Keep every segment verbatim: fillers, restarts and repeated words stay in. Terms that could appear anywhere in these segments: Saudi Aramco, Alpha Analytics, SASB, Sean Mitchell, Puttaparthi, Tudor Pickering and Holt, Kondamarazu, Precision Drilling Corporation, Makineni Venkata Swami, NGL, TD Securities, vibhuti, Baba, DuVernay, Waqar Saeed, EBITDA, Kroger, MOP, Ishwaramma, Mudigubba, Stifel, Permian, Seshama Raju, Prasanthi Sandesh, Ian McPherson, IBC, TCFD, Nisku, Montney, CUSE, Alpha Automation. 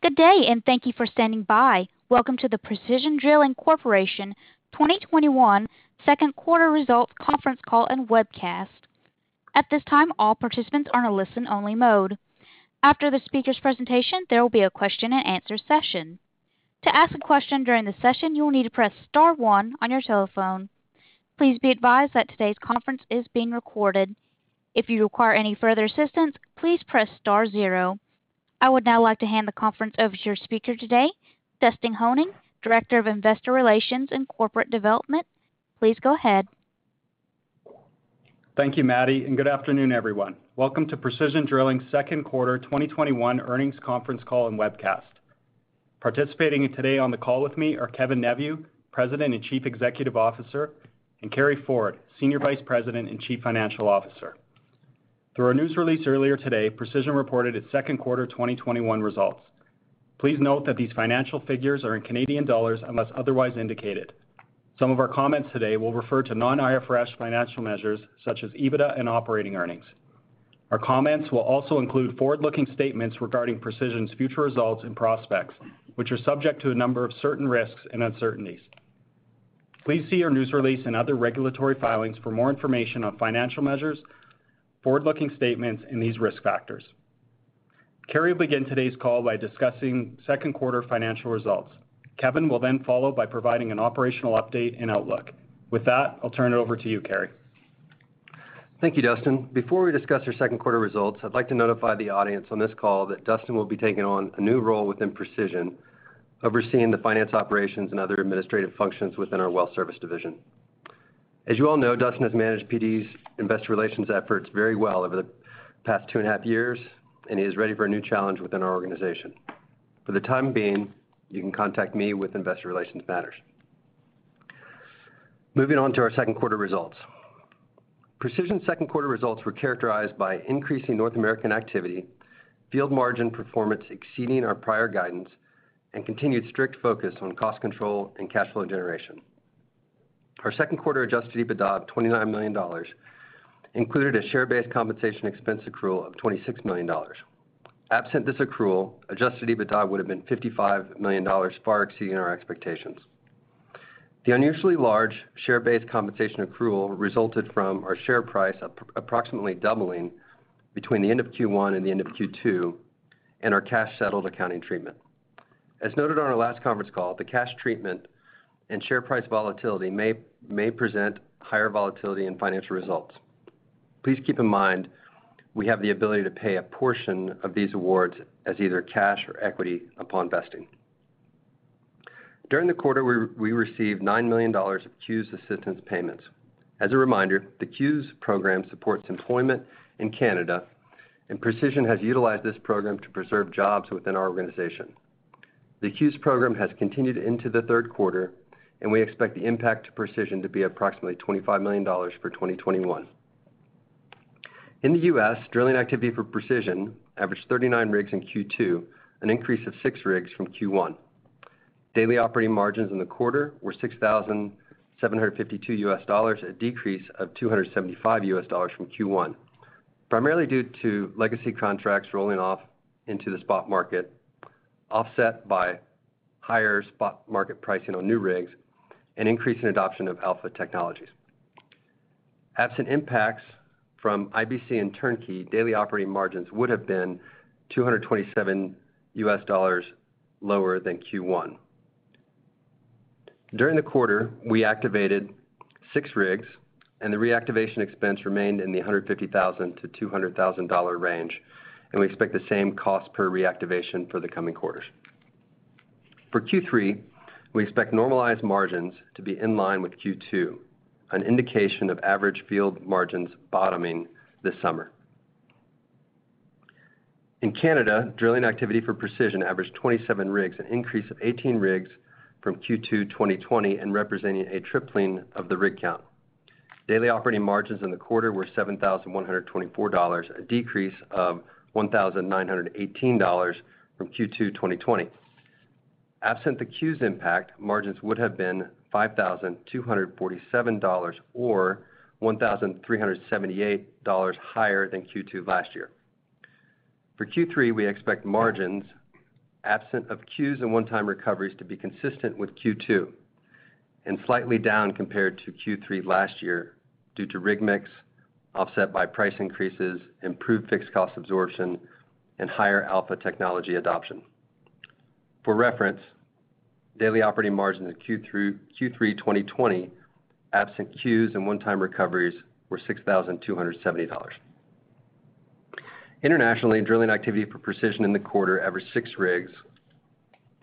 Good day, and thank you for standing by. Welcome to the Precision Drilling Corporation twenty twenty-one second quarter results conference call and webcast. At this time, all participants are in a listen-only mode. After the speaker's presentation, there will be a question-and-answer session. To ask a question during the session, you will need to press star one on your telephone. Please be advised that today's conference is being recorded. If you require any further assistance, please press star zero. I would now like to hand the conference over to your speaker today, Dustin Honing, Director of Investor Relations and Corporate Development. Please go ahead. Thank you, Maddie, and good afternoon, everyone. Welcome to Precision Drilling's second quarter twenty twenty-one earnings conference call and webcast. Participating today on the call with me are Kevin Neveu, President and Chief Executive Officer, and Carrie Ford, Senior Vice President and Chief Financial Officer. Through our news release earlier today, Precision reported its second quarter twenty twenty-one results. Please note that these financial figures are in Canadian dollars unless otherwise indicated. Some of our comments today will refer to non-I F R S financial measures such as EBITDA and operating earnings. Our comments will also include forward-looking statements regarding Precision's future results and prospects, which are subject to a number of certain risks and uncertainties. Please see our news release and other regulatory filings for more information on financial measures, forward-looking statements, and these risk factors. Carrie will begin today's call by discussing second quarter financial results. Kevin will then follow by providing an operational update and outlook. With that, I'll turn it over to you, Carrie. Thank you, Dustin. Before we discuss our second quarter results, I'd like to notify the audience on this call that Dustin will be taking on a new role within Precision, overseeing the finance operations and other administrative functions within our well service division. As you all know, Dustin has managed P D's investor relations efforts very well over the past two and a half years, and he is ready for a new challenge within our organization. For the time being, you can contact me with investor relations matters. Moving on to our second quarter results. Precision's second quarter results were characterized by increasing North American activity, field margin performance exceeding our prior guidance, and continued strict focus on cost control and cash flow generation. Our second quarter adjusted EBITDA of twenty-nine million dollars included a share-based compensation expense accrual of twenty-six million dollars. Absent this accrual, adjusted EBITDA would have been fifty-five million dollars, far exceeding our expectations. The unusually large share-based compensation accrual resulted from our share price approximately doubling between the end of Q one and the end of Q two, and our cash-settled accounting treatment. As noted on our last conference call, the cash treatment and share price volatility may may present higher volatility in financial results. Please keep in mind we have the ability to pay a portion of these awards as either cash or equity upon vesting. During the quarter, we, we received nine million dollars of C U S E assistance payments. As a reminder, the C U S E program supports employment in Canada, and Precision has utilized this program to preserve jobs within our organization. The C U S E program has continued into the third quarter, and we expect the impact to Precision to be approximately twenty-five million dollars for twenty twenty-one. In the U S, drilling activity for Precision averaged thirty-nine rigs in Q two, an increase of six rigs from Q one. Daily operating margins in the quarter were six thousand seven hundred fifty-two U S dollars, a decrease of two hundred seventy-five U S dollars from Q one, primarily due to legacy contracts rolling off into the spot market, offset by higher spot market pricing on new rigs and increasing adoption of Alpha technologies. Absent impacts from I B C and turnkey, daily operating margins would have been two hundred twenty-seven U S dollars lower than Q one. During the quarter, we activated six rigs, and the reactivation expense remained in the one hundred fifty thousand dollars to two hundred thousand dollars range, and we expect the same cost per reactivation for the coming quarters. For Q three, we expect normalized margins to be in line with Q two, an indication of average field margins bottoming this summer. In Canada, drilling activity for Precision averaged twenty-seven rigs, an increase of eighteen rigs from Q two twenty twenty and representing a tripling of the rig count. Daily operating margins in the quarter were seven thousand one hundred twenty-four dollars, a decrease of one thousand nine hundred eighteen dollars from Q two twenty twenty. Absent the C U S E impact, margins would have been five thousand two hundred forty-seven dollars or one thousand three hundred seventy-eight dollars higher than Q two last year. For Q three, we expect margins, absent of C U S E and one-time recoveries, to be consistent with Q two and slightly down compared to Q three last year due to rig mix, offset by price increases, improved fixed cost absorption, and higher Alpha technology adoption. For reference, daily operating margins in Q three twenty twenty, absent C U S E and one-time recoveries, were six thousand two hundred seventy dollars. Internationally, drilling activity for Precision in the quarter averaged six rigs,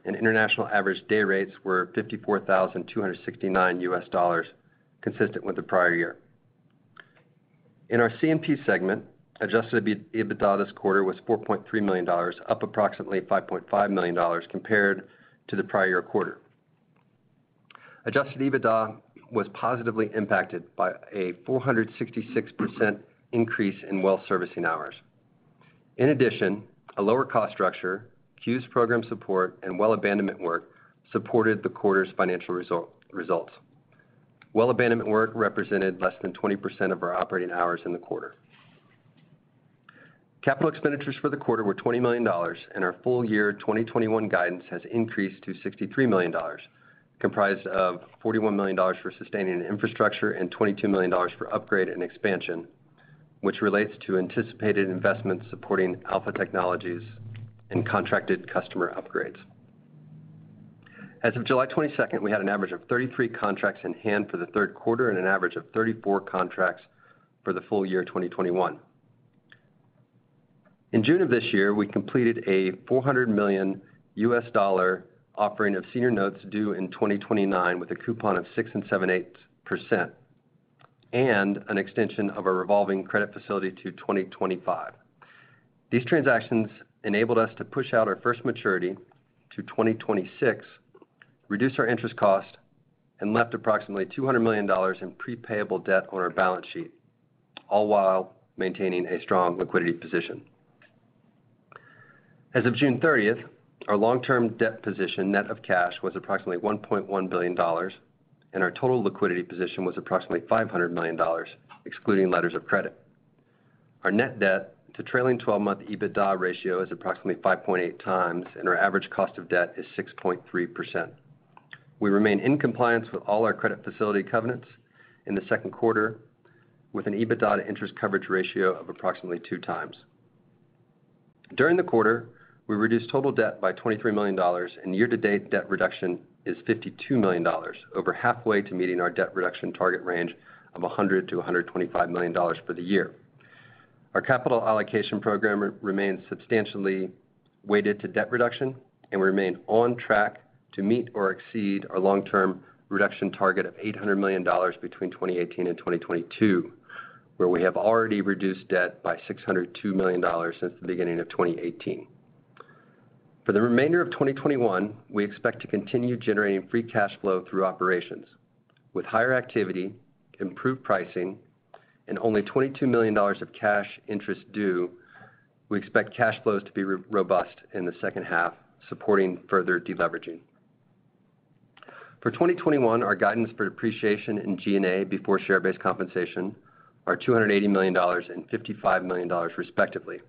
and international average day rates were fifty-four thousand two hundred sixty-nine U S dollars, consistent with the prior year. In our C and P segment, adjusted EBITDA this quarter was four point three million dollars, up approximately five point five million dollars compared to the prior year quarter. Adjusted EBITDA was positively impacted by a four hundred sixty-six percent increase in well servicing hours. In addition, a lower cost structure, C U S E program support, and well abandonment work supported the quarter's financial result, results. Well abandonment work represented less than twenty percent of our operating hours in the quarter. Capital expenditures for the quarter were twenty million dollars, and our full year twenty twenty-one guidance has increased to sixty-three million dollars, comprised of forty-one million dollars for sustaining and infrastructure and twenty-two million dollars for upgrade and expansion, which relates to anticipated investments supporting Alpha technologies and contracted customer upgrades. As of July twenty-second, we had an average of thirty-three contracts in hand for the third quarter and an average of thirty-four contracts for the full year twenty twenty-one. In June of this year, we completed a four hundred million dollars U S dollar offering of senior notes due in twenty twenty-nine with a coupon of six and seven eighths percent and an extension of our revolving credit facility to twenty twenty-five. These transactions enabled us to push out our first maturity to twenty twenty-six, reduce our interest cost, and left approximately two hundred million dollars in prepayable debt on our balance sheet, all while maintaining a strong liquidity position. As of June thirtieth, our long-term debt position net of cash was approximately one point one billion dollars, and our total liquidity position was approximately five hundred million dollars, excluding letters of credit. Our net debt to trailing twelve-month EBITDA ratio is approximately five point eight times, and our average cost of debt is six point three percent. We remain in compliance with all our credit facility covenants in the second quarter, with an EBITDA to interest coverage ratio of approximately two times. During the quarter, we reduced total debt by twenty-three million dollars, and year-to-date debt reduction is fifty-two million dollars, over halfway to meeting our debt reduction target range of one hundred to one hundred twenty-five million dollars for the year. Our capital allocation program remains substantially weighted to debt reduction, and we remain on track to meet or exceed our long-term reduction target of eight hundred million dollars between twenty eighteen and twenty twenty-two, where we have already reduced debt by six hundred two million dollars since the beginning of twenty eighteen. For the remainder of twenty twenty-one, we expect to continue generating free cash flow through operations, with higher activity, improved pricing, and only twenty-two million dollars of cash interest due. We expect cash flows to be re- robust in the second half, supporting further deleveraging. For twenty twenty-one, our guidance for depreciation and G and A before share-based compensation are two hundred eighty million dollars and fifty-five million dollars, respectively.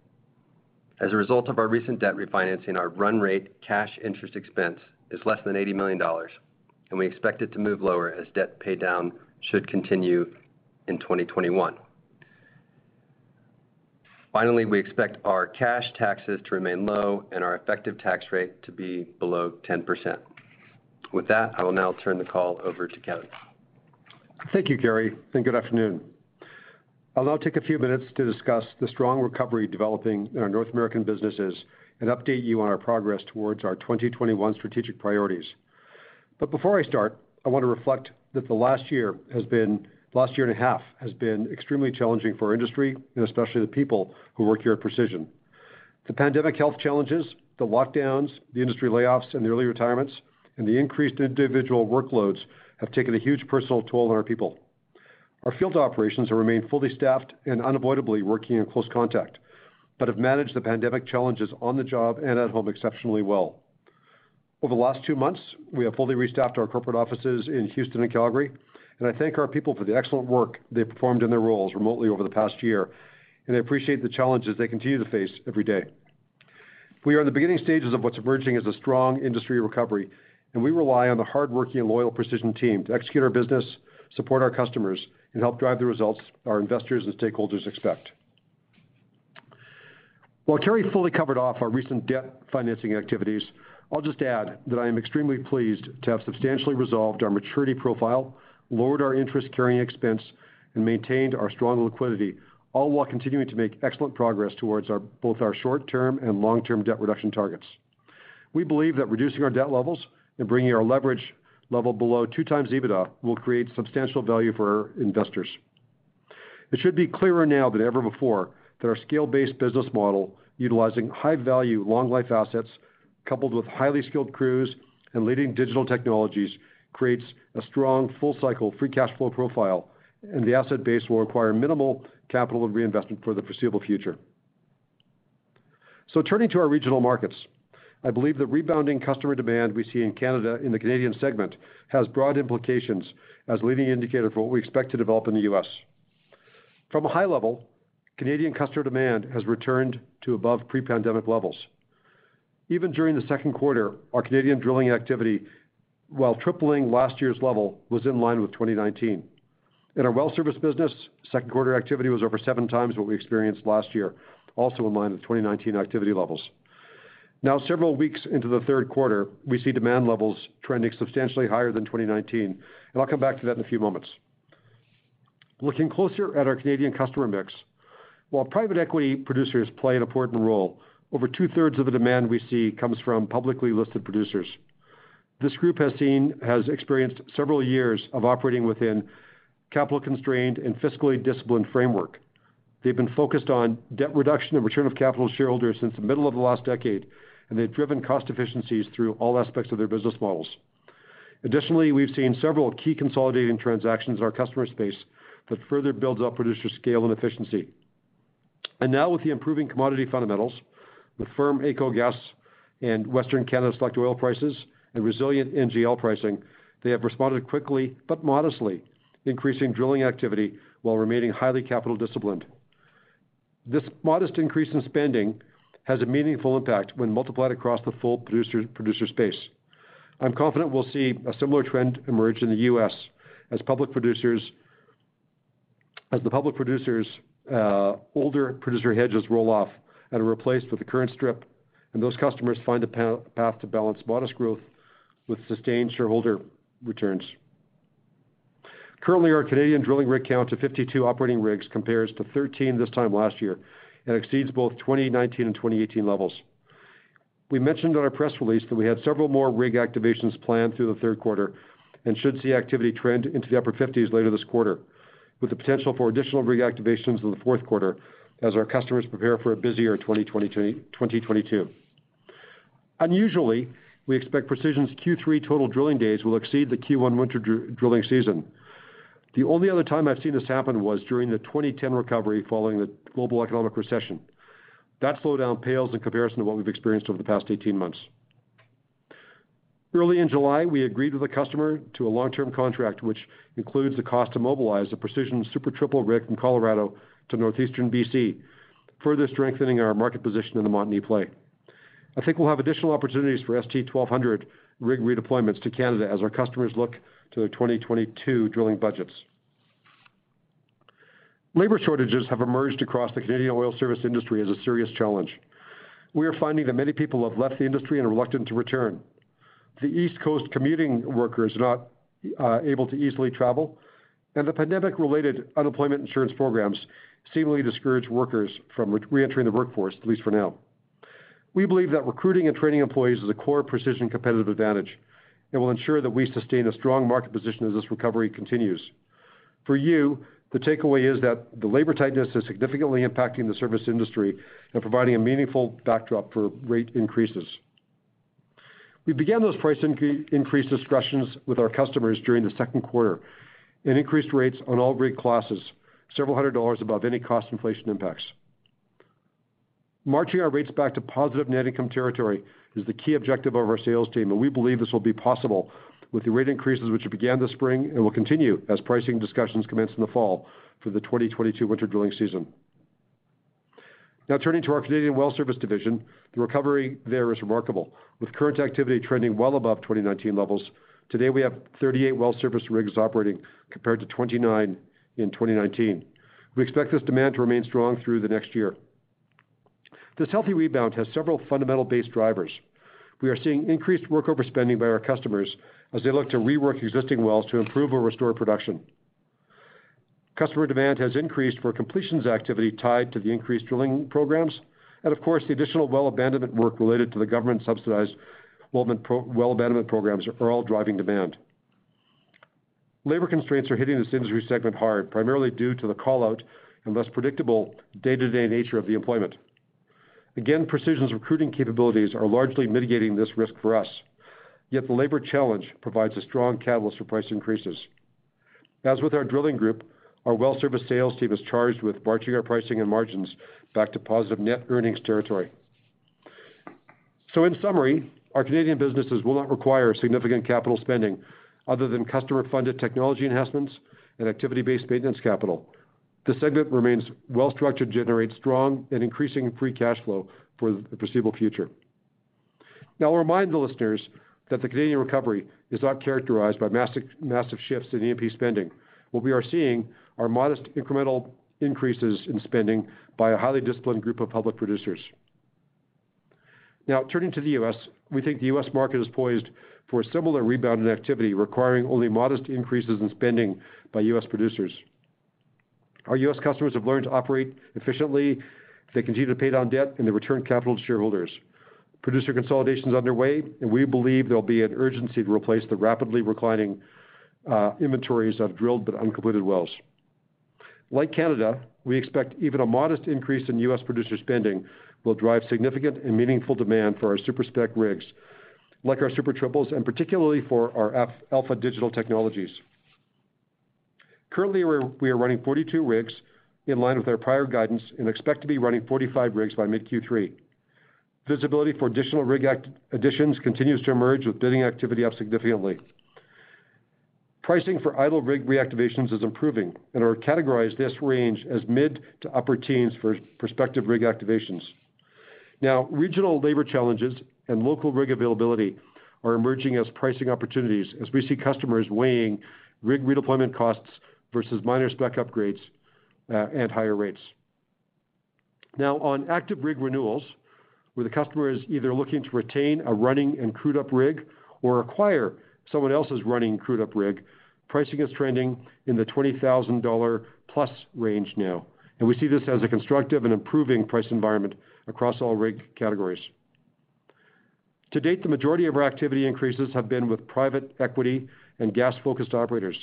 As a result of our recent debt refinancing, our run rate cash interest expense is less than eighty million dollars, and we expect it to move lower as debt pay down should continue in twenty twenty-one. Finally, we expect our cash taxes to remain low and our effective tax rate to be below ten percent. With that, I will now turn the call over to Kevin. Thank you, Gary, and good afternoon. I'll now take a few minutes to discuss the strong recovery developing in our North American businesses and update you on our progress towards our twenty twenty-one strategic priorities. But before I start, I want to reflect that the last year has been, last year and a half has been extremely challenging for our industry and especially the people who work here at Precision. The pandemic health challenges, the lockdowns, the industry layoffs and the early retirements, and the increased individual workloads have taken a huge personal toll on our people. Our field operations have remained fully staffed and unavoidably working in close contact, but have managed the pandemic challenges on the job and at home exceptionally well. Over the last two months, we have fully restaffed our corporate offices in Houston and Calgary, and I thank our people for the excellent work they performed in their roles remotely over the past year, and I appreciate the challenges they continue to face every day. We are in the beginning stages of what's emerging as a strong industry recovery, and we rely on the hardworking and loyal Precision team to execute our business, support our customers, and help drive the results our investors and stakeholders expect. While Carrie fully covered off our recent debt financing activities, I'll just add that I am extremely pleased to have substantially resolved our maturity profile, lowered our interest carrying expense, and maintained our strong liquidity, all while continuing to make excellent progress towards our, both our short-term and long-term debt reduction targets. We believe that reducing our debt levels and bringing our leverage level below two times EBITDA will create substantial value for our investors. It should be clearer now than ever before that our scale-based business model, utilizing high-value, long-life assets, coupled with highly skilled crews and leading digital technologies, creates a strong, full-cycle free cash flow profile, and the asset base will require minimal capital and reinvestment for the foreseeable future. So turning to our regional markets, I believe the rebounding customer demand we see in Canada in the Canadian segment has broad implications as a leading indicator for what we expect to develop in the U S. From a high level, Canadian customer demand has returned to above pre-pandemic levels. Even during the second quarter, our Canadian drilling activity, while tripling last year's level, was in line with twenty nineteen. In our well service business, second quarter activity was over seven times what we experienced last year, also in line with twenty nineteen activity levels. Now, several weeks into the third quarter, we see demand levels trending substantially higher than twenty nineteen, and I'll come back to that in a few moments. Looking closer at our Canadian customer mix, while private equity producers play an important role, over two-thirds of the demand we see comes from publicly listed producers. This group has seen, has experienced several years of operating within capital-constrained and fiscally disciplined framework. They've been focused on debt reduction and return of capital to shareholders since the middle of the last decade, and they've driven cost efficiencies through all aspects of their business models. Additionally, we've seen several key consolidating transactions in our customer space that further builds up producer scale and efficiency. And now with the improving commodity fundamentals, with firm AECO gas and Western Canada select oil prices and resilient N G L pricing, they have responded quickly but modestly, increasing drilling activity while remaining highly capital disciplined. This modest increase in spending has a meaningful impact when multiplied across the full producer, producer space. I'm confident we'll see a similar trend emerge in the U S as public producers, as the public producers' uh, older producer hedges roll off and are replaced with the current strip, and those customers find a path to balance modest growth with sustained shareholder returns. Currently, our Canadian drilling rig count of fifty-two operating rigs compares to thirteen this time last year and exceeds both twenty nineteen and twenty eighteen levels. We mentioned in our press release that we had several more rig activations planned through the third quarter and should see activity trend into the upper fifties later this quarter, with the potential for additional rig activations in the fourth quarter as our customers prepare for a busier twenty twenty-two. Unusually, we expect Precision's Q three total drilling days will exceed the Q one winter dr- drilling season. The only other time I've seen this happen was during the twenty ten recovery following the global economic recession. That slowdown pales in comparison to what we've experienced over the past eighteen months. Early in July, we agreed with a customer to a long-term contract, which includes the cost to mobilize a Precision Super Triple rig from Colorado to northeastern B C, further strengthening our market position in the Montney play. I think we'll have additional opportunities for S T twelve hundred rig redeployments to Canada as our customers look to their twenty twenty-two drilling budgets. Labor shortages have emerged across the Canadian oil service industry as a serious challenge. We are finding that many people have left the industry and are reluctant to return. The East Coast commuting workers are not uh, able to easily travel, and the pandemic-related unemployment insurance programs seemingly discourage workers from re-entering the workforce, at least for now. We believe that recruiting and training employees is a core Precision competitive advantage and will ensure that we sustain a strong market position as this recovery continues. For you, The takeaway is that the labor tightness is significantly impacting the service industry and providing a meaningful backdrop for rate increases. We began those price in- increase discussions with our customers during the second quarter and increased rates on all rig classes, several hundred dollars above any cost inflation impacts. Marching our rates back to positive net income territory is the key objective of our sales team, and we believe this will be possible with the rate increases which began this spring and will continue as pricing discussions commence in the fall for the twenty twenty-two winter drilling season. Now turning to our Canadian Well Service division, the recovery there is remarkable, with current activity trending well above twenty nineteen levels. Today we have thirty-eight well service rigs operating compared to twenty-nine in twenty nineteen. We expect this demand to remain strong through the next year. This healthy rebound has several fundamental base drivers. We are seeing increased workover spending by our customers as they look to rework existing wells to improve or restore production. Customer demand has increased for completions activity tied to the increased drilling programs, and of course the additional well abandonment work related to the government-subsidized well abandonment programs are all driving demand. Labor constraints are hitting this industry segment hard, primarily due to the call-out and less predictable day-to-day nature of the employment. Again, Precision's recruiting capabilities are largely mitigating this risk for us, yet the labor challenge provides a strong catalyst for price increases. As with our drilling group, our well service sales team is charged with marching our pricing and margins back to positive net earnings territory. So in summary, our Canadian businesses will not require significant capital spending other than customer-funded technology enhancements and activity-based maintenance capital. The segment remains well-structured, generates strong and increasing free cash flow for the foreseeable future. Now, I'll remind the listeners that the Canadian recovery is not characterized by massive, massive shifts in E and P spending. What we are seeing are modest incremental increases in spending by a highly disciplined group of public producers. Now, turning to the U S, we think the U S market is poised for a similar rebound in activity, requiring only modest increases in spending by U S producers. Our U S customers have learned to operate efficiently, they continue to pay down debt, and they return capital to shareholders. Producer consolidation is underway, and we believe there will be an urgency to replace the rapidly reclining uh, inventories of drilled but uncompleted wells. Like Canada, we expect even a modest increase in U S producer spending will drive significant and meaningful demand for our super-spec rigs, like our Super Triples, and particularly for our Alpha digital technologies. Currently, we are running forty-two rigs in line with our prior guidance and expect to be running forty-five rigs by mid-Q three. Visibility for additional rig act- additions continues to emerge with bidding activity up significantly. Pricing for idle rig reactivations is improving, and are categorized this range as mid to upper teens for prospective rig activations. Now, regional labor challenges and local rig availability are emerging as pricing opportunities as we see customers weighing rig redeployment costs versus minor spec upgrades uh, and higher rates. Now, on active rig renewals, where the customer is either looking to retain a running and crewed up rig or acquire someone else's running crewed up rig, pricing is trending in the twenty thousand dollars plus range now. And we see this as a constructive and improving price environment across all rig categories. To date, the majority of our activity increases have been with private equity and gas-focused operators.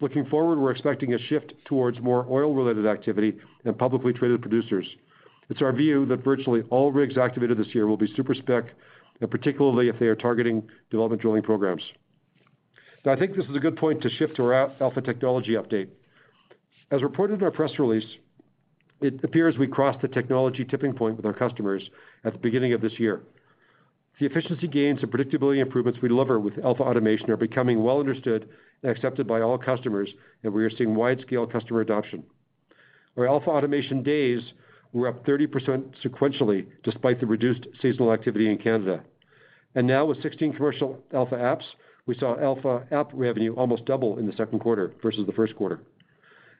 Looking forward, we're expecting a shift towards more oil-related activity and publicly traded producers. It's our view that virtually all rigs activated this year will be super-spec, and particularly if they are targeting development drilling programs. Now, I think this is a good point to shift to our Alpha technology update. As reported in our press release, it appears we crossed the technology tipping point with our customers at the beginning of this year. The efficiency gains and predictability improvements we deliver with Alpha Automation are becoming well understood and accepted by all customers, and we are seeing wide-scale customer adoption. Our Alpha Automation days were up thirty percent sequentially, despite the reduced seasonal activity in Canada. And now with sixteen commercial Alpha apps, we saw Alpha app revenue almost double in the second quarter versus the first quarter.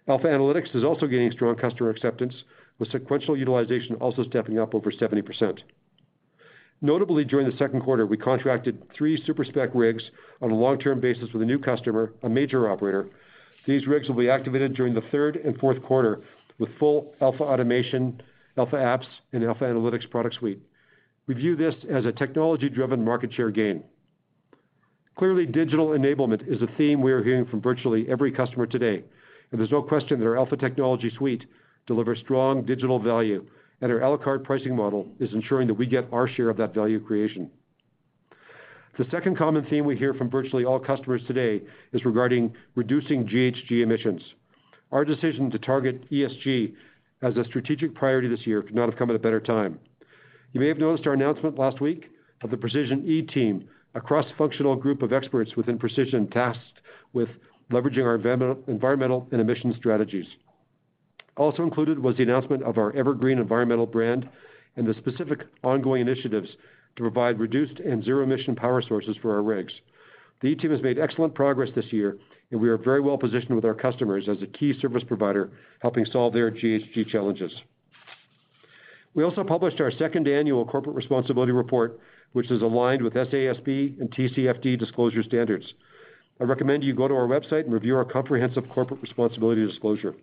Alpha Analytics is also gaining strong customer acceptance, with sequential utilization also stepping up over seventy percent. Notably, during the second quarter, we contracted three super-spec rigs on a long-term basis with a new customer, a major operator. These rigs will be activated during the third and fourth quarter with full Alpha Automation, Alpha Apps, and Alpha Analytics product suite. We view this as a technology-driven market share gain. Clearly, digital enablement is a theme we are hearing from virtually every customer today, and there's no question that our Alpha technology suite delivers strong digital value, and our a la carte pricing model is ensuring that we get our share of that value creation. The second common theme we hear from virtually all customers today is regarding reducing G H G emissions. Our decision to target E S G as a strategic priority this year could not have come at a better time. You may have noticed our announcement last week of the Precision E team, a cross-functional group of experts within Precision tasked with leveraging our environmental and emission strategies. Also included was the announcement of our Evergreen Environmental brand and the specific ongoing initiatives to provide reduced and zero-emission power sources for our rigs. The E team has made excellent progress this year, and we are very well positioned with our customers as a key service provider helping solve their G H G challenges. We also published our second annual corporate responsibility report, which is aligned with S A S B and T C F D disclosure standards. I recommend you go to our website and review our comprehensive corporate responsibility disclosure.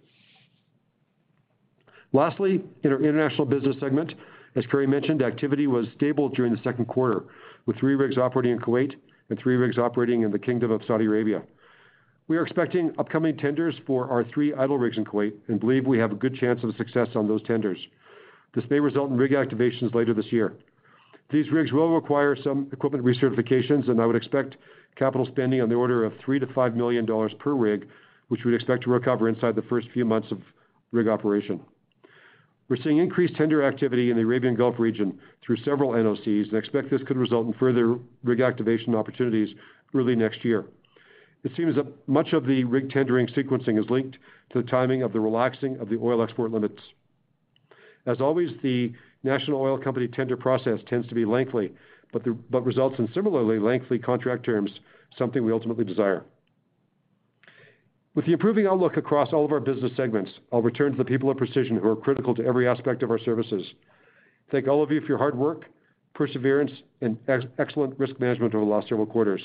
Lastly, in our international business segment, as Carrie mentioned, activity was stable during the second quarter, with three rigs operating in Kuwait and three rigs operating in the Kingdom of Saudi Arabia. We are expecting upcoming tenders for our three idle rigs in Kuwait and believe we have a good chance of success on those tenders. This may result in rig activations later this year. These rigs will require some equipment recertifications, and I would expect capital spending on the order of three to five million dollars per rig, which we'd expect to recover inside the first few months of rig operation. We're seeing increased tender activity in the Arabian Gulf region through several N O Cs, and expect this could result in further rig activation opportunities early next year. It seems that much of the rig tendering sequencing is linked to the timing of the relaxing of the oil export limits. As always, the national oil company tender process tends to be lengthy, but, the, but results in similarly lengthy contract terms, something we ultimately desire. With the improving outlook across all of our business segments, I'll return to the people of Precision who are critical to every aspect of our services. Thank all of you for your hard work, perseverance, and ex- excellent risk management over the last several quarters.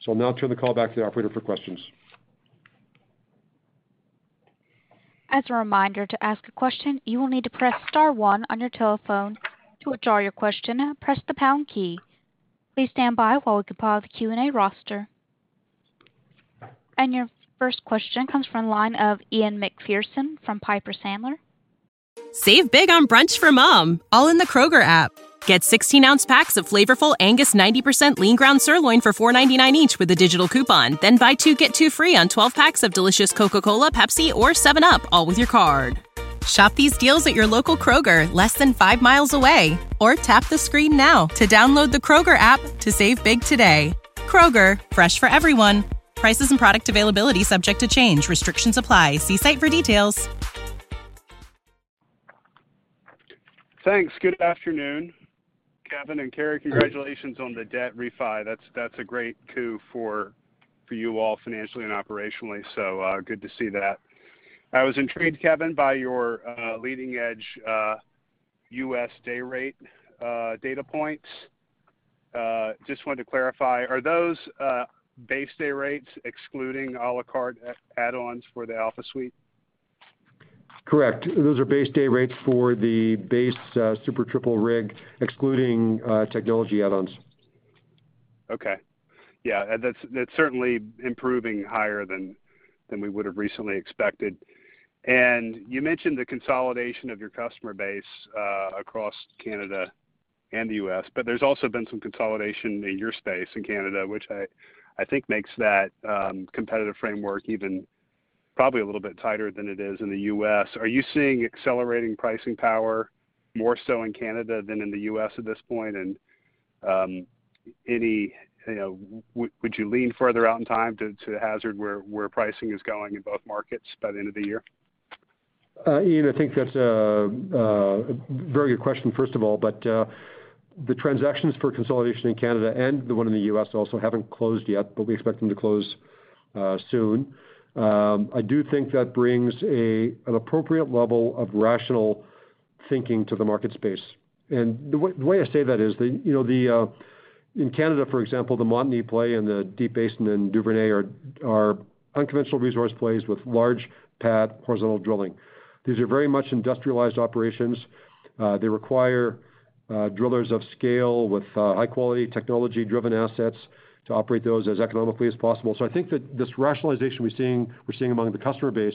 So I'll now turn the call back to the operator for questions. As a reminder, to ask a question, you will need to press star one on your telephone. To withdraw your question, press the pound key. Please stand by while we compile the Q and A roster. And your first question comes from the line of Ian McPherson from Piper Sandler. Save big on brunch for mom, all in the Kroger app. Get sixteen-ounce packs of flavorful Angus ninety percent lean ground sirloin for four ninety-nine each with a digital coupon. Then buy two, get two free on twelve packs of delicious Coca-Cola, Pepsi, or seven up, all with your card. Shop these deals at your local Kroger, less than five miles away. Or tap the screen now to download the Kroger app to save big today. Kroger, fresh for everyone. Prices and product availability subject to change. Restrictions apply. See site for details. Thanks. Good afternoon, Kevin and Carrie. Congratulations on the debt refi. That's that's a great coup for for you all financially and operationally. So uh, good to see that. I was intrigued, Kevin, by your uh, leading edge uh, U S day rate uh, data points. Uh, just wanted to clarify: are those uh, base day rates excluding a la carte add-ons for the Alpha Suite? Correct. Those are base day rates for the base uh, Super Triple rig, excluding uh, technology add-ons. Okay. Yeah, that's that's certainly improving higher than than we would have recently expected. And you mentioned the consolidation of your customer base uh, across Canada and the U S, but there's also been some consolidation in your space in Canada, which I, I think makes that um, competitive framework even probably a little bit tighter than it is in the U S. Are you seeing accelerating pricing power more so in Canada than in the U S at this point? And um, any, you know, w- would you lean further out in time to, to hazard where, where pricing is going in both markets by the end of the year? Uh, Ian, I think that's a, a very good question, first of all, but uh, the transactions for consolidation in Canada and the one in the U S also haven't closed yet, but we expect them to close uh, soon. Um, I do think that brings a, an appropriate level of rational thinking to the market space. And the, w- the way I say that is, the, you know, the uh, in Canada, for example, the Montney play and the Deep Basin and DuVernay are, are unconventional resource plays with large pad horizontal drilling. These are very much industrialized operations. Uh, they require uh, drillers of scale with uh, high-quality technology-driven assets to operate those as economically as possible. So I think that this rationalization we're seeing, we're seeing among the customer base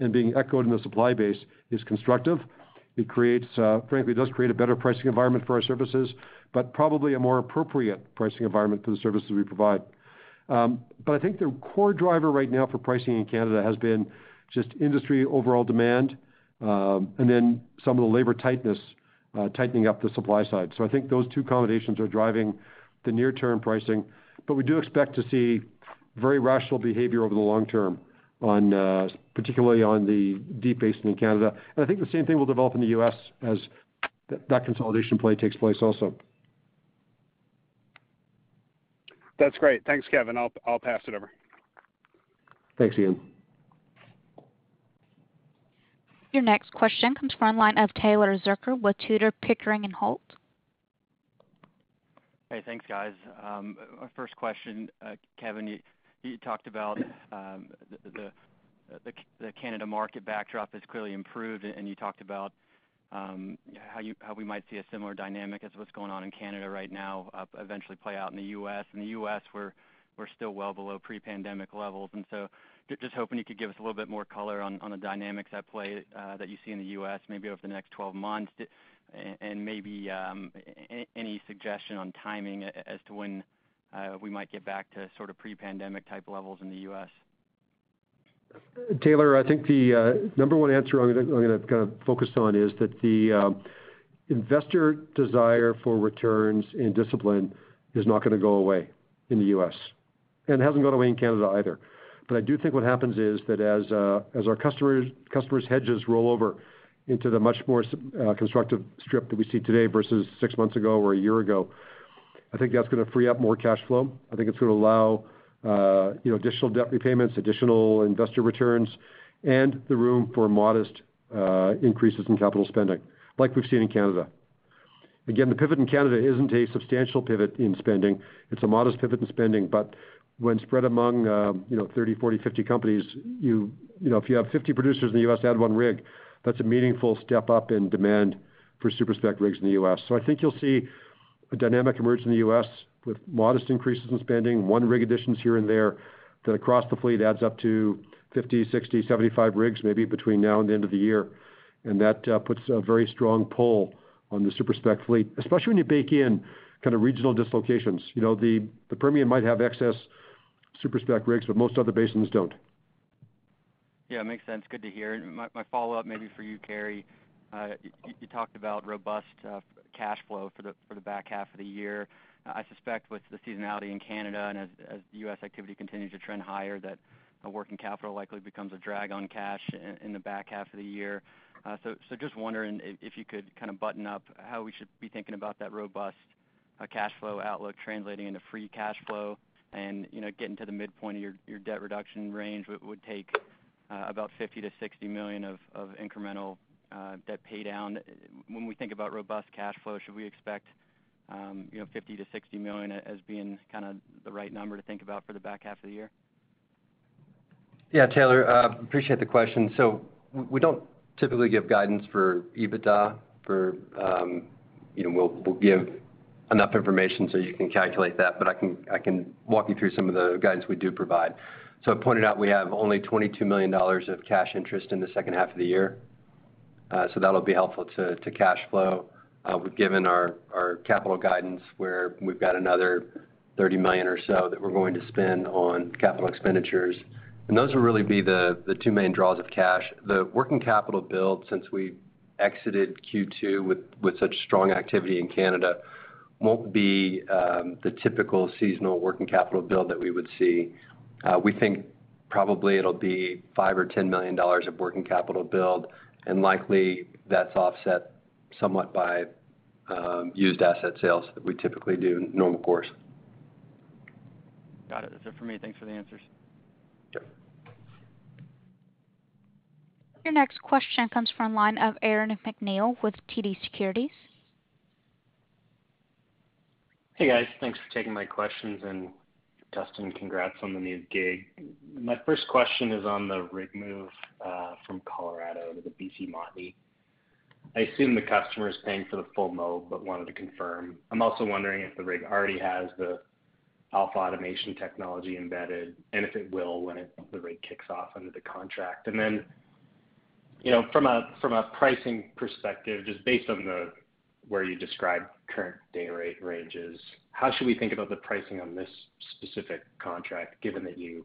and being echoed in the supply base is constructive. It creates, uh, frankly, it does create a better pricing environment for our services, but probably a more appropriate pricing environment for the services we provide. Um, but I think the core driver right now for pricing in Canada has been just industry overall demand, um, and then some of the labor tightness uh, tightening up the supply side. So I think those two combinations are driving the near-term pricing, but we do expect to see very rational behavior over the long term, on uh, particularly on the Deep Basin in Canada. And I think the same thing will develop in the U S as th that consolidation play takes place also. That's great. Thanks, Kevin. I'll, I'll pass it over. Thanks, Ian. Your next question comes from the line of Taylor Zerker with Tudor Pickering and Holt. Hey, thanks, guys. Um, my first question, uh, Kevin, you, you talked about um, the, the, the, the Canada market backdrop has clearly improved, and you talked about Um, how, you, how we might see a similar dynamic as what's going on in Canada right now uh, eventually play out in the U S In the U S, we're, we're still well below pre-pandemic levels. And so just hoping you could give us a little bit more color on, on the dynamics at play uh, that you see in the U S maybe over the next twelve months, and, and maybe um, any suggestion on timing as to when uh, we might get back to sort of pre-pandemic type levels in the U S Taylor, I think the uh, number one answer I'm going to kind of focus on is that the um, investor desire for returns and discipline is not going to go away in the U S and it hasn't gone away in Canada either. But I do think what happens is that as uh, as our customers customers hedges roll over into the much more uh, constructive strip that we see today versus six months ago or a year ago, I think that's going to free up more cash flow. I think it's going to allow Uh, you know, additional debt repayments, additional investor returns, and the room for modest uh, increases in capital spending, like we've seen in Canada. Again, the pivot in Canada isn't a substantial pivot in spending. It's a modest pivot in spending, but when spread among, uh, you know, thirty, forty, fifty companies, you, you know, if you have fifty producers in the U S add one rig, that's a meaningful step up in demand for super-spec rigs in the U S So I think you'll see a dynamic emerge in the U S with modest increases in spending, one rig additions here and there, that across the fleet adds up to fifty, sixty, seventy-five rigs maybe between now and the end of the year. And that uh, puts a very strong pull on the super-spec fleet, especially when you bake in kind of regional dislocations. You know, the, the Permian might have excess super-spec rigs, but most other basins don't. Yeah, it makes sense. Good to hear. And my, my follow-up maybe for you, Carrie, uh, you, you talked about robust uh, cash flow for the, for the back half of the year. I suspect with the seasonality in Canada and as, as U S activity continues to trend higher, that uh, working capital likely becomes a drag on cash in, in the back half of the year. Uh, so, so just wondering if, if you could kind of button up how we should be thinking about that robust uh, cash flow outlook translating into free cash flow, and you know, getting to the midpoint of your, your debt reduction range would, would take uh, about fifty to sixty million of, of incremental uh, debt pay down. When we think about robust cash flow, should we expect Um, you know, fifty to sixty million as being kind of the right number to think about for the back half of the year? Yeah, Taylor, uh, appreciate the question. So we don't typically give guidance for EBITDA. For um, you know, we'll we'll give enough information so you can calculate that. But I can I can walk you through some of the guidance we do provide. So I pointed out we have only twenty-two million dollars of cash interest in the second half of the year. Uh, so that'll be helpful to to cash flow. Uh, we've given our, our capital guidance where we've got another thirty million dollars or so that we're going to spend on capital expenditures. And those will really be the, the two main draws of cash. The working capital build, since we exited Q two with, with such strong activity in Canada, won't be um, the typical seasonal working capital build that we would see. Uh, we think probably it'll be five or ten million dollars of working capital build, and likely that's offset somewhat by um, used asset sales that we typically do in normal course. Got it. That's it for me. Thanks for the answers. Sure. Your next question comes from the line of Aaron McNeil with T D Securities. Hey, guys. Thanks for taking my questions, and Dustin, congrats on the new gig. My first question is on the rig move uh, from Colorado to the B C Montney. I assume the customer is paying for the full mob, but wanted to confirm. I'm also wondering if the rig already has the Alpha Automation technology embedded, and if it will when it, the rig kicks off under the contract. And then, you know, from a from a pricing perspective, just based on the where you described current day rate ranges, how should we think about the pricing on this specific contract, given that you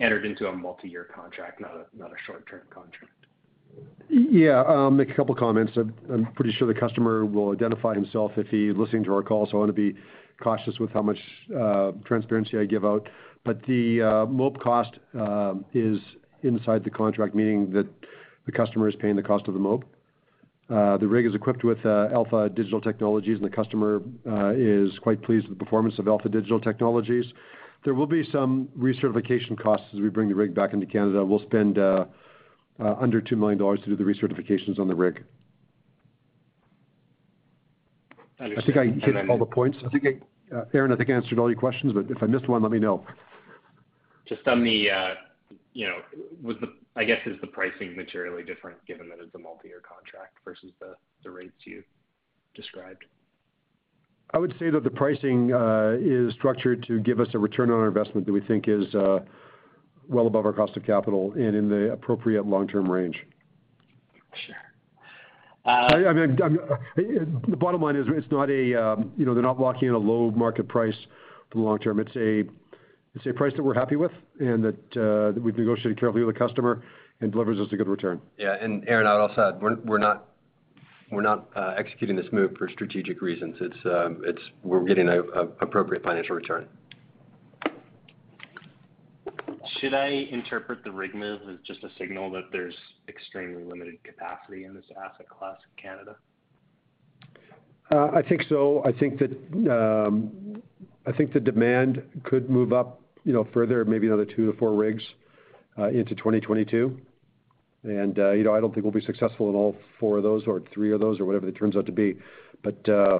entered into a multi-year contract, not a not a short-term contract? Yeah, I'll make a couple comments. I'm, I'm pretty sure the customer will identify himself if he's listening to our call, so I want to be cautious with how much uh, transparency I give out. But the uh, M O P cost uh, is inside the contract, meaning that the customer is paying the cost of the M O P. Uh, the rig is equipped with uh, Alpha Digital Technologies, and the customer uh, is quite pleased with the performance of Alpha Digital Technologies. There will be some recertification costs as we bring the rig back into Canada. We'll spend uh, uh, under two million dollars to do the recertifications on the rig. Understood. I think I hit then, all the points. I think, I, uh, Aaron, I think I answered all your questions, but if I missed one, let me know. Just on the, uh, you know, was the I guess is the pricing materially different given that it's a multi-year contract versus the, the rates you described? I would say that the pricing uh, is structured to give us a return on our investment that we think is uh, well above our cost of capital and in the appropriate long-term range. Sure. Uh, I, I mean, I'm, I'm, the bottom line is it's not a, um, you know, they're not locking in a low market price for the long term. It's a, it's a price that we're happy with and that, uh, that we've negotiated carefully with the customer and delivers us a good return. Yeah, and Aaron, I would also add, we're, we're not, we're not uh, executing this move for strategic reasons. It's, um, it's we're getting a, a appropriate financial return. Should I interpret the rig move as just a signal that there's extremely limited capacity in this asset class in Canada? Uh, I think so. I think that um, I think the demand could move up, you know, further, maybe another two to four rigs uh, into twenty twenty-two. And uh, you know, I don't think we'll be successful in all four of those or three of those or whatever it turns out to be. But uh,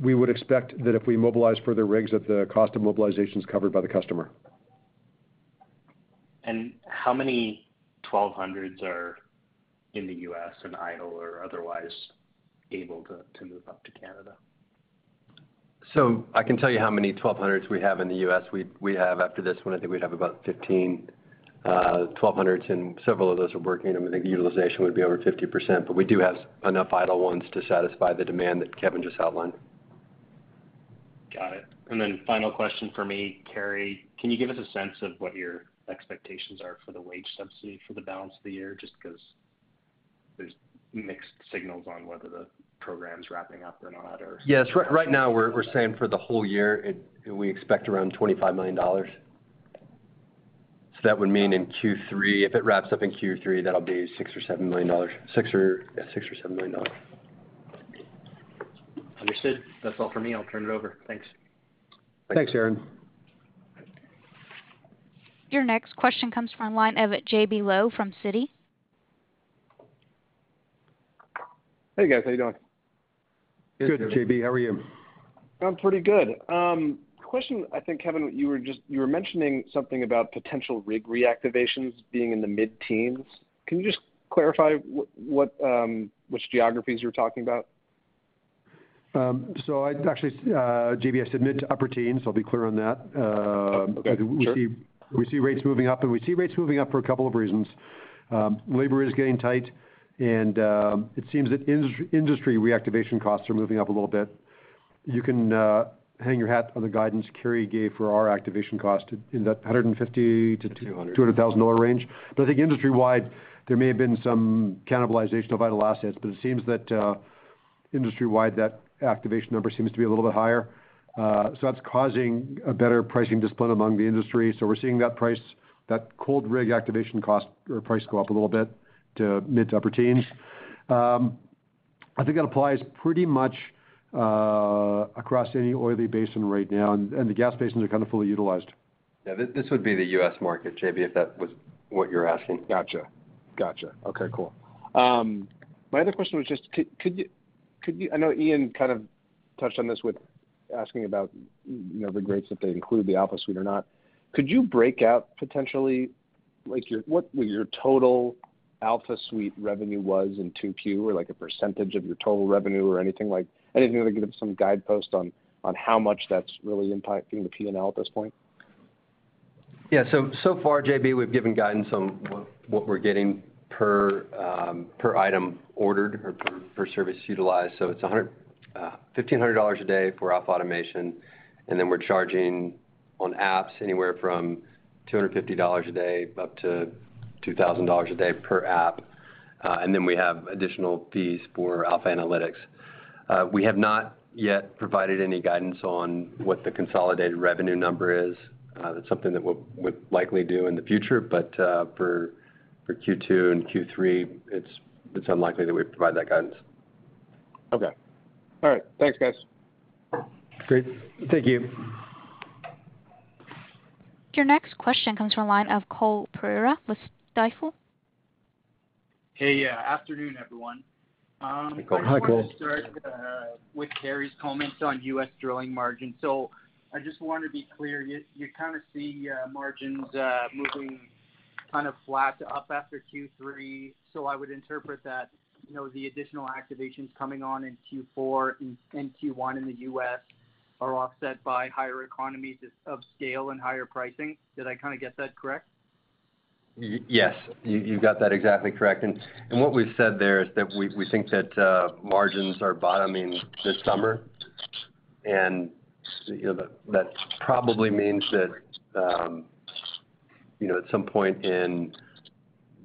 we would expect that if we mobilize further rigs, that the cost of mobilization is covered by the customer. And how many twelve hundreds are in the U S and idle or otherwise able to, to move up to Canada? So I can tell you how many twelve hundreds we have in the U S We we have after this one. I think we'd have about fifteen uh, twelve hundreds, and several of those are working. I mean, I think the utilization would be over fifty percent, but we do have enough idle ones to satisfy the demand that Kevin just outlined. Got it. And then final question for me, Carrie, can you give us a sense of what your expectations are for the wage subsidy for the balance of the year, just because there's mixed signals on whether the program's wrapping up or not? Or yes, right, right now we're we're saying for the whole year it, we expect around twenty-five million dollars. So that would mean in Q three, if it wraps up in Q three, that'll be six or seven million dollars. Six or yeah, six or seven million dollars. Understood. That's all for me. I'll turn it over. Thanks. Thanks, Aaron. Your next question comes from the line of J. B. Lowe from Citi. Hey guys, how you doing? Good, good. J. B. How are you? I'm pretty good. Um, question, I think Kevin, you were just you were mentioning something about potential rig reactivations being in the mid-teens. Can you just clarify what, what um, which geographies you were talking about? Um, so I actually, uh, J. B., I said mid to upper teens. So I'll be clear on that. Uh, okay. We sure. see. We see rates moving up, and we see rates moving up for a couple of reasons. Um, labor is getting tight, and um, it seems that industry, industry reactivation costs are moving up a little bit. You can uh, hang your hat on the guidance Kerry gave for our activation cost in that one hundred fifty thousand to two hundred thousand dollars range. But I think industry-wide, there may have been some cannibalization of idle assets, but it seems that uh, industry-wide that activation number seems to be a little bit higher. Uh, so that's causing a better pricing discipline among the industry. So we're seeing that price, that cold rig activation cost or price go up a little bit to mid to upper teens. Um, I think that applies pretty much uh, across any oily basin right now, and, and the gas basins are kind of fully utilized. Yeah, this, this would be the U S market, J B, if that was what you're asking. Gotcha, gotcha. Okay, cool. Um, my other question was just, could, could you, could you? I know Ian kind of touched on this with asking about, you know, the rates if they include the Alpha Suite or not. Could you break out potentially, like your what your total Alpha Suite revenue was in two Q, or like a percentage of your total revenue, or anything like anything that give some guidepost on on how much that's really impacting the P and L at this point? Yeah, so so far, J B, we've given guidance on what, what we're getting per um, per item ordered or per, per service utilized. So it's one hundred, uh, fifteen hundred dollars a day for Alpha Automation, and then we're charging on apps anywhere from two hundred fifty dollars a day up to two thousand dollars a day per app, uh, and then we have additional fees for Alpha Analytics. Uh, we have not yet provided any guidance on what the consolidated revenue number is. Uh, that's something that we'll, we'll likely do in the future, but uh, for for Q two and Q three, it's it's unlikely that we provide that guidance. Okay. All right. Thanks, guys. Great. Thank you. Your next question comes from the line of Cole Pereira with Stifel. Hey, uh, afternoon, everyone. Um, hey, Cole. I just want to start uh, with Carrie's comments on U S drilling margin. So I just want to be clear, you, you kind of see uh, margins uh, moving kind of flat to up after Q three, so I would interpret that, you know, the additional activations coming on in Q four and, and Q one in the U S are offset by higher economies of scale and higher pricing. Did I kind of get that correct? Yes, you, you've got that exactly correct. And, and what we've said there is that we, we think that uh, margins are bottoming this summer, and you know, that, that probably means that, um, you know, at some point in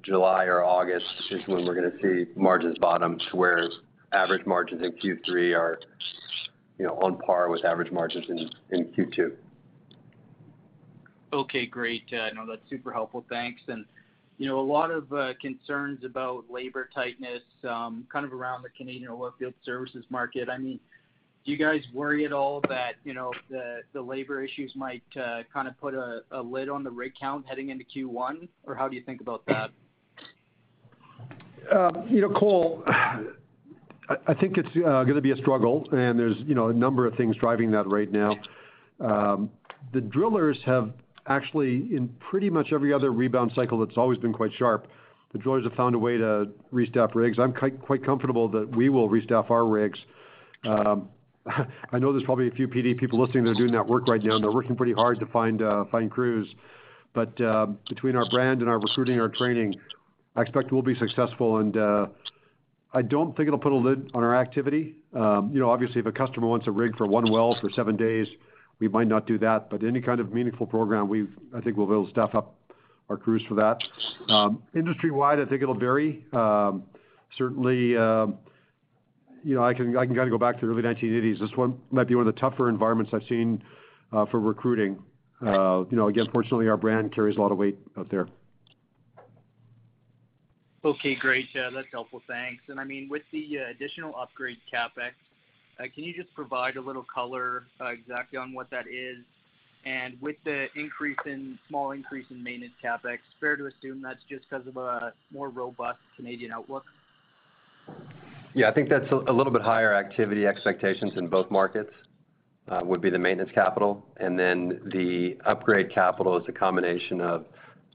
July or August is when we're going to see margins bottom to where average margins in Q three are, you know, on par with average margins in, in Q two. Okay, great. Uh, no, that's super helpful. Thanks. And, you know, a lot of uh, concerns about labor tightness um, kind of around the Canadian oilfield services market. I mean, do you guys worry at all that, you know, the, the labor issues might uh, kind of put a, a lid on the rig count heading into Q one, or how do you think about that? Uh, you know, Cole, I think it's uh, going to be a struggle, and there's, you know, a number of things driving that right now. Um, the drillers have actually, in pretty much every other rebound cycle that's always been quite sharp, the drillers have found a way to restaff rigs. I'm quite, quite comfortable that we will restaff our rigs. Um, I know there's probably a few P D people listening that are doing that work right now, and they're working pretty hard to find uh, find crews. But uh, between our brand and our recruiting, our training, I expect we'll be successful, and uh, I don't think it'll put a lid on our activity. Um, you know, obviously, if a customer wants a rig for one well for seven days, we might not do that. But any kind of meaningful program, we I think we'll be able to staff up our crews for that. Um, industry-wide, I think it'll vary. Um, certainly. Uh, You know, I can I can kind of go back to the early nineteen eighties. This one might be one of the tougher environments I've seen uh, for recruiting. Uh, you know, again, fortunately, our brand carries a lot of weight out there. Okay, great. Uh, that's helpful. Thanks. And I mean, with the uh, additional upgrade capex, uh, can you just provide a little color uh, exactly on what that is? And with the increase in small increase in maintenance capex, fair to assume that's just because of a more robust Canadian outlook? Yeah, I think that's a little bit higher activity expectations in both markets uh, would be the maintenance capital. And then the upgrade capital is a combination of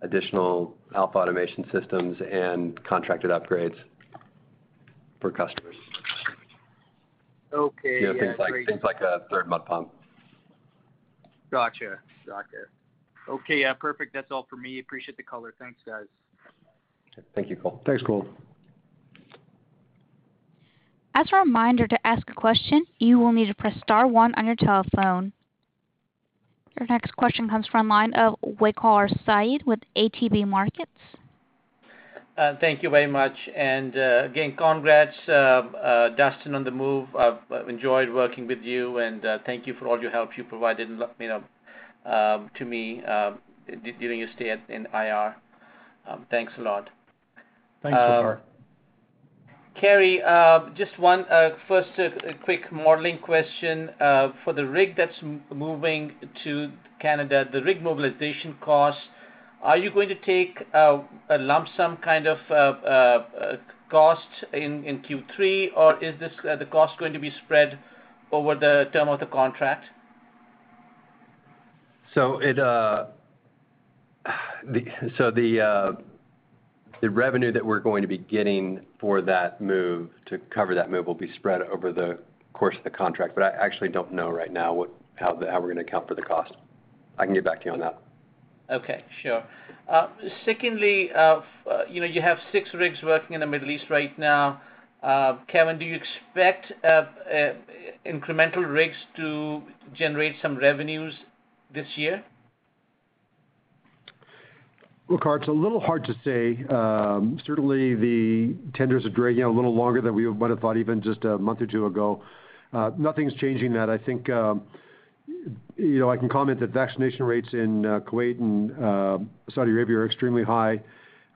additional Alpha Automation systems and contracted upgrades for customers. Okay. You know, yeah, things, like, things like a third mud pump. Gotcha. Gotcha. Okay, uh, perfect. That's all for me. Appreciate the color. Thanks, guys. Thank you, Cole. Thanks, Cole. As a reminder, to ask a question, you will need to press star one on your telephone. Your next question comes from the line of Waqar Saeed with A T B Markets. Uh, thank you very much. And uh, again, congrats, uh, uh, Dustin, on the move. I've enjoyed working with you, and uh, thank you for all your help you provided, you know, um, to me uh, during your stay at, in I R. Um, thanks a lot. Thanks, Waqar. Um, Carrie, uh, just one uh, first uh, quick modeling question. Uh, for the rig that's m- moving to Canada, the rig mobilization costs, are you going to take uh, a lump sum kind of uh, uh, cost in, in Q three, or is this uh, the cost going to be spread over the term of the contract? So it uh, the, so the uh, The revenue that we're going to be getting for that move to cover that move will be spread over the course of the contract, but I actually don't know right now what how, the, how we're going to account for the cost. I can get back to you on that. Okay, sure. Uh, secondly, uh, uh, you know, you have six rigs working in the Middle East right now. Uh, Kevin, do you expect uh, uh, incremental rigs to generate some revenues this year? Waqar, it's a little hard to say. Um, certainly, the tenders are dragging out a little longer than we might have thought even just a month or two ago. Uh, nothing's changing that. I think, um, you know, I can comment that vaccination rates in uh, Kuwait and uh, Saudi Arabia are extremely high.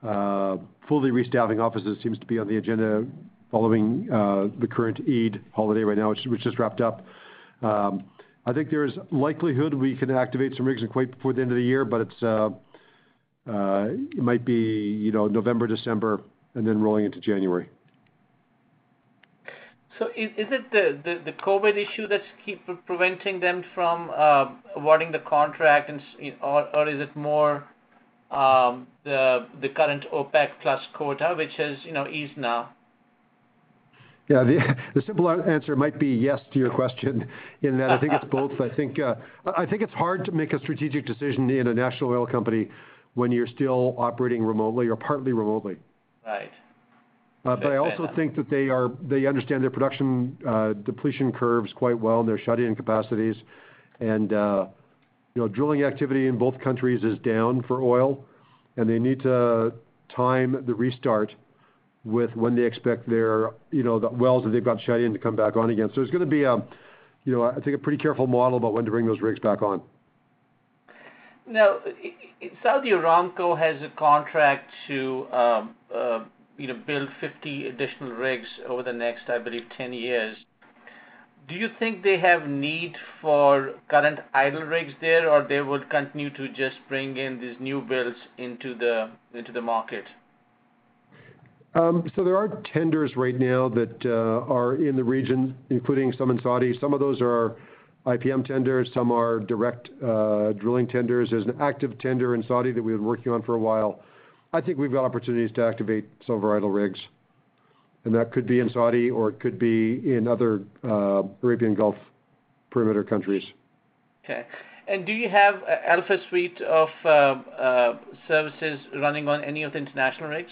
Uh, fully restaffing offices seems to be on the agenda following uh, the current Eid holiday right now, which, which just wrapped up. Um, I think there is likelihood we can activate some rigs in Kuwait before the end of the year, but it's uh, Uh, it might be, you know, November, December, and then rolling into January. So is, is it the, the, the COVID issue that's keep preventing them from uh, awarding the contract, and, or, or is it more um, the the current OPEC plus quota, which has, you know, eased now? Yeah, the, the simple answer might be yes to your question, in that I think it's both. I think uh, I think it's hard to make a strategic decision in a national oil company when you're still operating remotely or partly remotely. Right. Uh, but I also think that they are they understand their production uh, depletion curves quite well, and their shut-in capacities. And, uh, you know, drilling activity in both countries is down for oil, and they need to time the restart with when they expect their, you know, the wells that they've got shut in to come back on again. So it's going to be, a, you know, I think a pretty careful model about when to bring those rigs back on. Now, Saudi Aramco has a contract to, um, uh, you know, build fifty additional rigs over the next, I believe, ten years. Do you think they have need for current idle rigs there, or they will continue to just bring in these new builds into the into the market? Um, so there are tenders right now that uh, are in the region, including some in Saudi. Some of those are I P M tenders, some are direct uh, drilling tenders. There's an active tender in Saudi that we've been working on for a while. I think we've got opportunities to activate some of our idle rigs, and that could be in Saudi or it could be in other uh, Arabian Gulf perimeter countries. Okay. And do you have uh, Alpha suite of uh, uh, services running on any of the international rigs?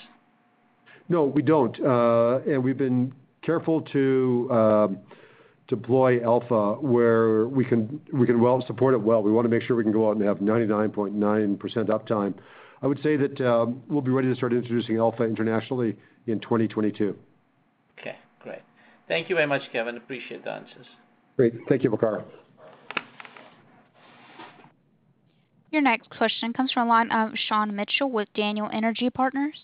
No, we don't. Uh, and we've been careful to... Uh, deploy Alpha where we can we can well support it well. We want to make sure we can go out and have ninety-nine point nine percent uptime. I would say that um, we'll be ready to start introducing Alpha internationally in twenty twenty-two. Okay, great. Thank you very much, Kevin. Appreciate the answers. Great. Thank you, Waqar. Your next question comes from a line of Sean Mitchell with Daniel Energy Partners.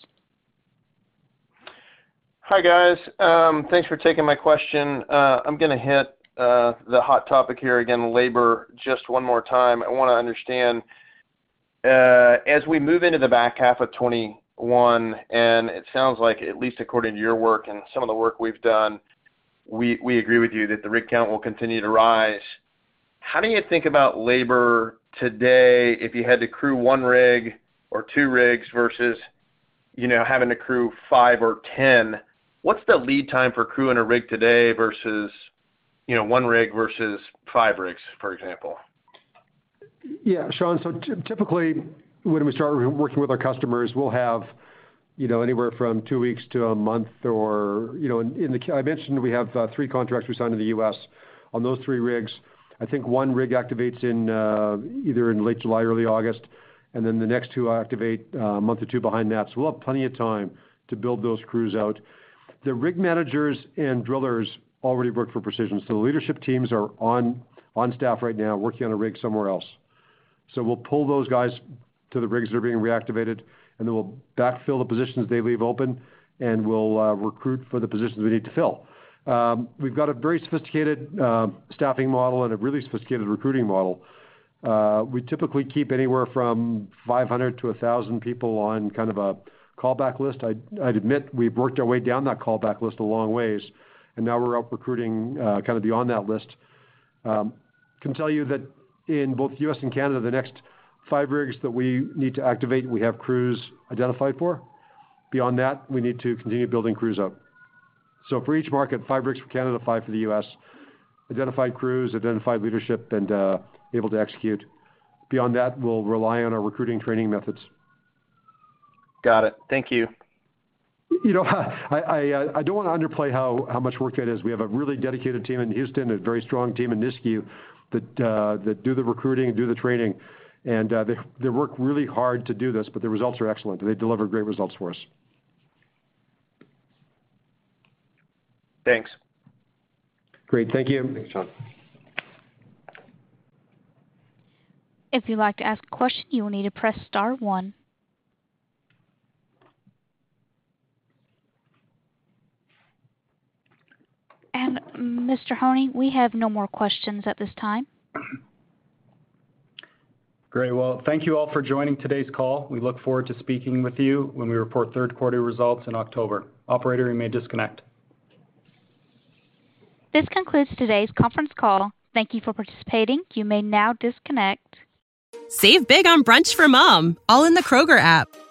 Hi, guys. Um, thanks for taking my question. Uh, I'm going to hit uh, the hot topic here again, labor, just one more time. I want to understand, uh, as we move into the back half of twenty-one, and it sounds like, at least according to your work and some of the work we've done, we, we agree with you that the rig count will continue to rise. How do you think about labor today if you had to crew one rig or two rigs versus, you know, having to crew five or ten? What's the lead time for crewing a rig today versus, you know, one rig versus five rigs, for example? Yeah, Sean, so t- typically when we start working with our customers, we'll have, you know, anywhere from two weeks to a month or, you know, in, in the, I mentioned we have uh, three contracts we signed in the U S on those three rigs. I think one rig activates in uh, either in late July, early August, and then the next two activate uh, a month or two behind that. So we'll have plenty of time to build those crews out. The rig managers and drillers already work for Precision, so the leadership teams are on, on staff right now working on a rig somewhere else. So we'll pull those guys to the rigs that are being reactivated, and then we'll backfill the positions they leave open, and we'll uh, recruit for the positions we need to fill. Um, we've got a very sophisticated uh, staffing model and a really sophisticated recruiting model. Uh, we typically keep anywhere from five hundred to one thousand people on kind of a callback list. I, I'd admit we've worked our way down that callback list a long ways, and now we're out recruiting uh, kind of beyond that list. Um, can tell you that in both U S and Canada, the next five rigs that we need to activate, we have crews identified for. Beyond that, we need to continue building crews up. So for each market, five rigs for Canada, five for the U S, identified crews, identified leadership, and uh, able to execute. Beyond that, we'll rely on our recruiting training methods. Got it. Thank you. You know, I, I, uh, I don't want to underplay how, how much work that is. We have a really dedicated team in Houston, a very strong team in Nisku that, uh, that do the recruiting and do the training. And uh, they, they work really hard to do this, but the results are excellent. They deliver great results for us. Thanks. Great. Thank you. Thanks, John. If you'd like to ask a question, you will need to press star one. And Mister Honing, we have no more questions at this time. Great. Well, thank you all for joining today's call. We look forward to speaking with you when we report third quarter results in October. Operator, you may disconnect. This concludes today's conference call. Thank you for participating. You may now disconnect. Save big on brunch for mom, all in the Kroger app.